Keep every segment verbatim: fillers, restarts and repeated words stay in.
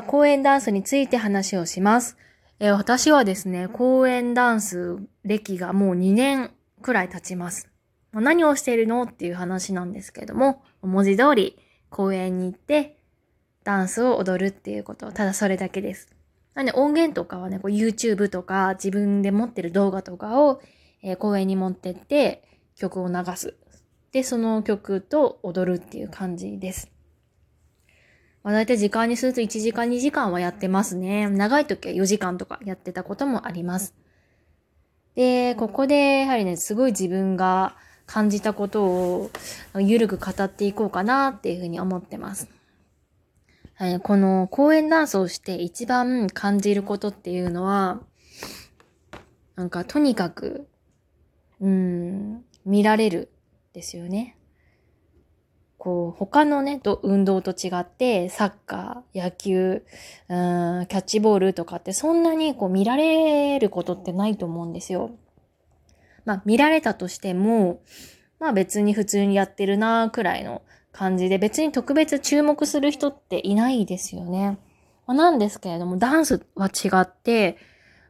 は公園ダンスについて話をします。えー、私はですね、公園ダンス歴がもうにねんくらい経ちます。何をしているのっていう話なんですけれども、文字通り公園に行ってダンスを踊るっていうこと、ただそれだけです。なんで音源とかはね、こう YouTube とか自分で持ってる動画とかを、えー、公園に持ってって曲を流す。で、その曲と踊るっていう感じです。まあ、だいたい時間にするといちじかんにじかんはやってますね。長い時はよじかんとかやってたこともあります。で、ここでやはりね、すごい自分が感じたことをゆるく語っていこうかなっていうふうに思ってます。はい、この公園ダンスをして一番感じることっていうのは、なんかとにかく、うーん、見られるですよね。こう他のねと運動と違ってサッカー、野球、うーん、キャッチボールとかってそんなにこう見られることってないと思うんですよ。まあ見られたとしても、まあ別に普通にやってるなーくらいの感じで、別に特別注目する人っていないですよね。まあ、なんですけれどもダンスは違って、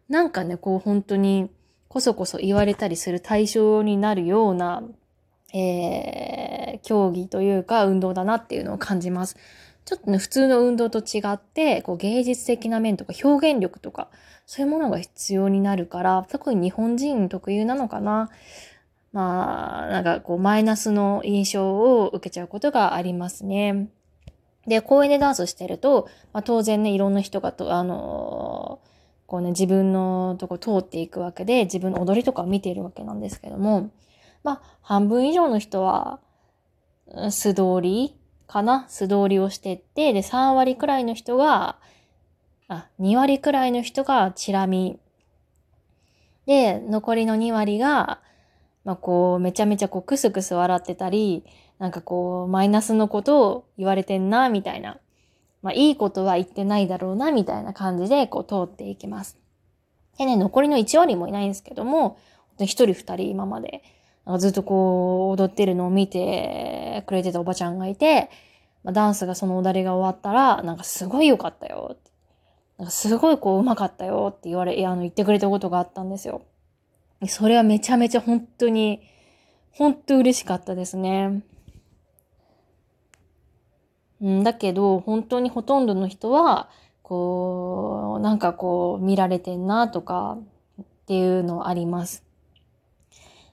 なんかねこう本当にこそこそ言われたりする対象になるような。えー、競技というか運動だなっていうのを感じます。ちょっとね、普通の運動と違って、こう芸術的な面とか表現力とか、そういうものが必要になるから、特に日本人特有なのかな。まあ、なんかこうマイナスの印象を受けちゃうことがありますね。で、公園でダンスしてると、まあ、当然ね、いろんな人がと、あのー、こうね、自分のとこ通っていくわけで、自分の踊りとかを見ているわけなんですけども、まあ、半分以上の人は、素通りかな素通りをしてって、で、さん割くらいの人が、あ、に割くらいの人がチラ見。で、残りのに割が、まあ、こう、めちゃめちゃこう、クスクス笑ってたり、なんかこう、マイナスのことを言われてんな、みたいな。まあ、いいことは言ってないだろうな、みたいな感じで、こう、通っていきます。でね、残りのいち割もいないんですけども、ひとりふたり今まで。ずっとこう踊ってるのを見てくれてたおばちゃんがいて、ダンスがその踊りが終わったら、なんかすごい良かったよって。なんかすごいこう上手かったよって言われ、あの言ってくれたことがあったんですよ。それはめちゃめちゃ本当に、本当嬉しかったですね。うん、だけど本当にほとんどの人は、こう、なんかこう見られてんなとかっていうのあります。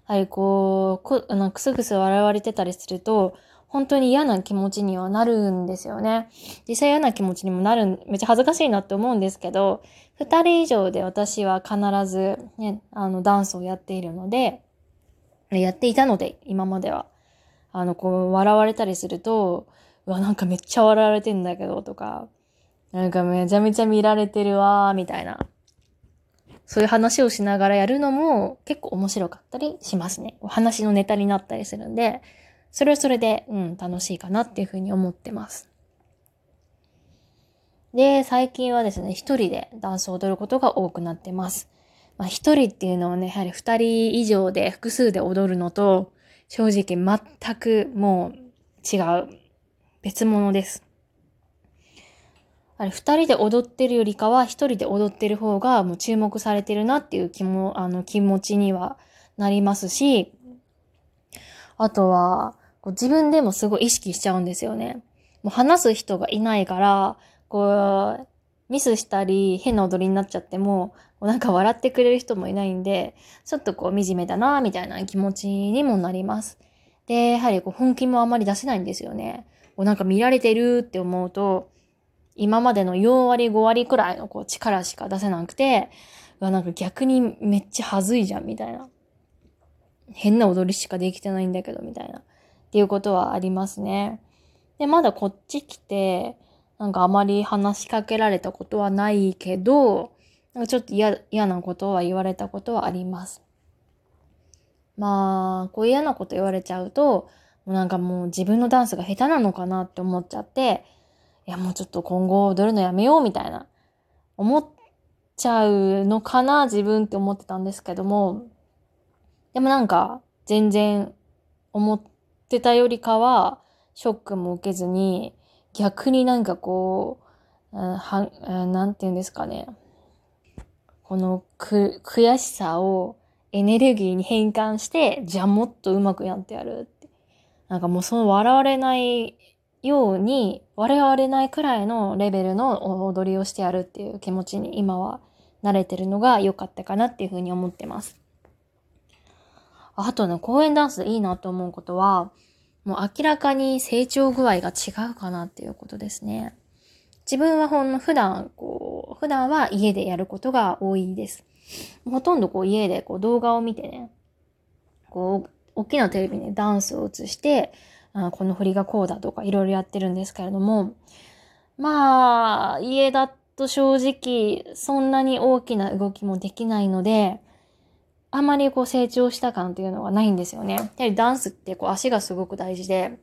はい、こう、こ、あの、くすくす笑われてたりすると、本当に嫌な気持ちにはなるんですよね。実際嫌な気持ちにもなる、めっちゃ恥ずかしいなって思うんですけど、二人以上で私は必ずね、あの、ダンスをやっているので、やっていたので、今までは。あの、こう、笑われたりすると、うわ、なんかめっちゃ笑われてんだけど、とか、なんかめちゃめちゃ見られてるわ、みたいな。そういう話をしながらやるのも結構面白かったりしますね。話のネタになったりするんで、それはそれで、うん、楽しいかなっていうふうに思ってます。で、最近はですね、一人でダンスを踊ることが多くなってます。まあ、一人っていうのはね、やはり二人以上で複数で踊るのと、正直全くもう違う、別物です。あれ、二人で踊ってるよりかは一人で踊ってる方がもう注目されてるなっていう気も、あの気持ちにはなりますし、あとは、こう自分でもすごい意識しちゃうんですよね。もう話す人がいないから、こう、ミスしたり変な踊りになっちゃっても、なんか笑ってくれる人もいないんで、ちょっとこう惨めだなみたいな気持ちにもなります。で、やはりこう本気もあまり出せないんですよね。こうなんか見られてるって思うと、今までのよん割ご割くらいのこう力しか出せなくて、うわなんか逆にめっちゃはずいじゃんみたいな。変な踊りしかできてないんだけどみたいな。っていうことはありますね。で、まだこっち来て、なんかあまり話しかけられたことはないけど、なんかちょっと嫌、嫌なことは言われたことはあります。まあ、こう嫌なこと言われちゃうと、なんかもう自分のダンスが下手なのかなって思っちゃって、いやもうちょっと今後踊るのやめようみたいな思っちゃうのかな自分って思ってたんですけども、でもなんか全然思ってたよりかはショックも受けずに、逆になんかこうはなんていうんですかね、このく悔しさをエネルギーに変換して、じゃあもっとうまくやってやるって、なんかもうその笑われないように、笑われないくらいのレベルの踊りをしてやるっていう気持ちに今は慣れてるのが良かったかなっていうふうに思ってます。あとね、公園ダンスでいいなと思うことは、もう明らかに成長具合が違うかなっていうことですね。自分はほんの普段こう普段は家でやることが多いです。ほとんどこう家でこう動画を見てね、こう大きなテレビにダンスを映して、あ、この振りがこうだとかいろいろやってるんですけれども、まあ家だと正直そんなに大きな動きもできないので、あまりこう成長した感っていうのがないんですよね。やはりダンスってこう足がすごく大事で、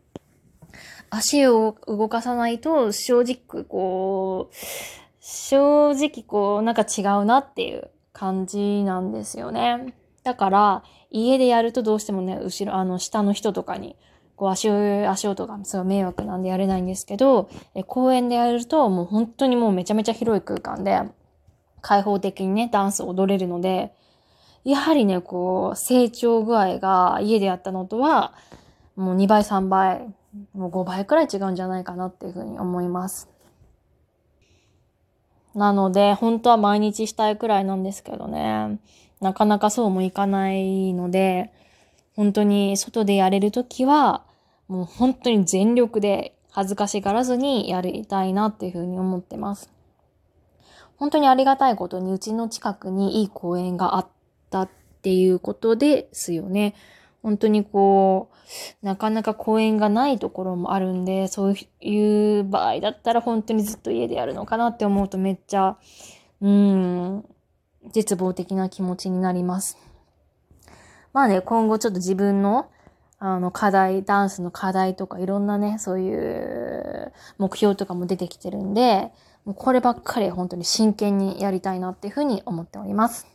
足を動かさないと正直こう、正直こうなんか違うなっていう感じなんですよね。だから家でやるとどうしてもね、後ろ、あの下の人とかにこう足を、足音がすごい迷惑なんでやれないんですけど、公園でやるともう本当にもうめちゃめちゃ広い空間で開放的にね、ダンスを踊れるので、やはりね、こう、成長具合が家でやったのとは、もうにばい、さんばい、もうごばいくらい違うんじゃないかなっていうふうに思います。なので、本当は毎日したいくらいなんですけどね、なかなかそうもいかないので、本当に外でやれるときは、もう本当に全力で恥ずかしがらずにやりたいなっていうふうに思ってます。本当にありがたいことに、うちの近くにいい公園があって、っていうことですよね。本当にこうなかなか公園がないところもあるんで、そういう場合だったら本当にずっと家でやるのかなって思うと、めっちゃうーん絶望的な気持ちになります。まあね、今後ちょっと自分のあの課題、ダンスの課題とかいろんなね、そういう目標とかも出てきてるんで、もうこればっかり本当に真剣にやりたいなっていうふうに思っております。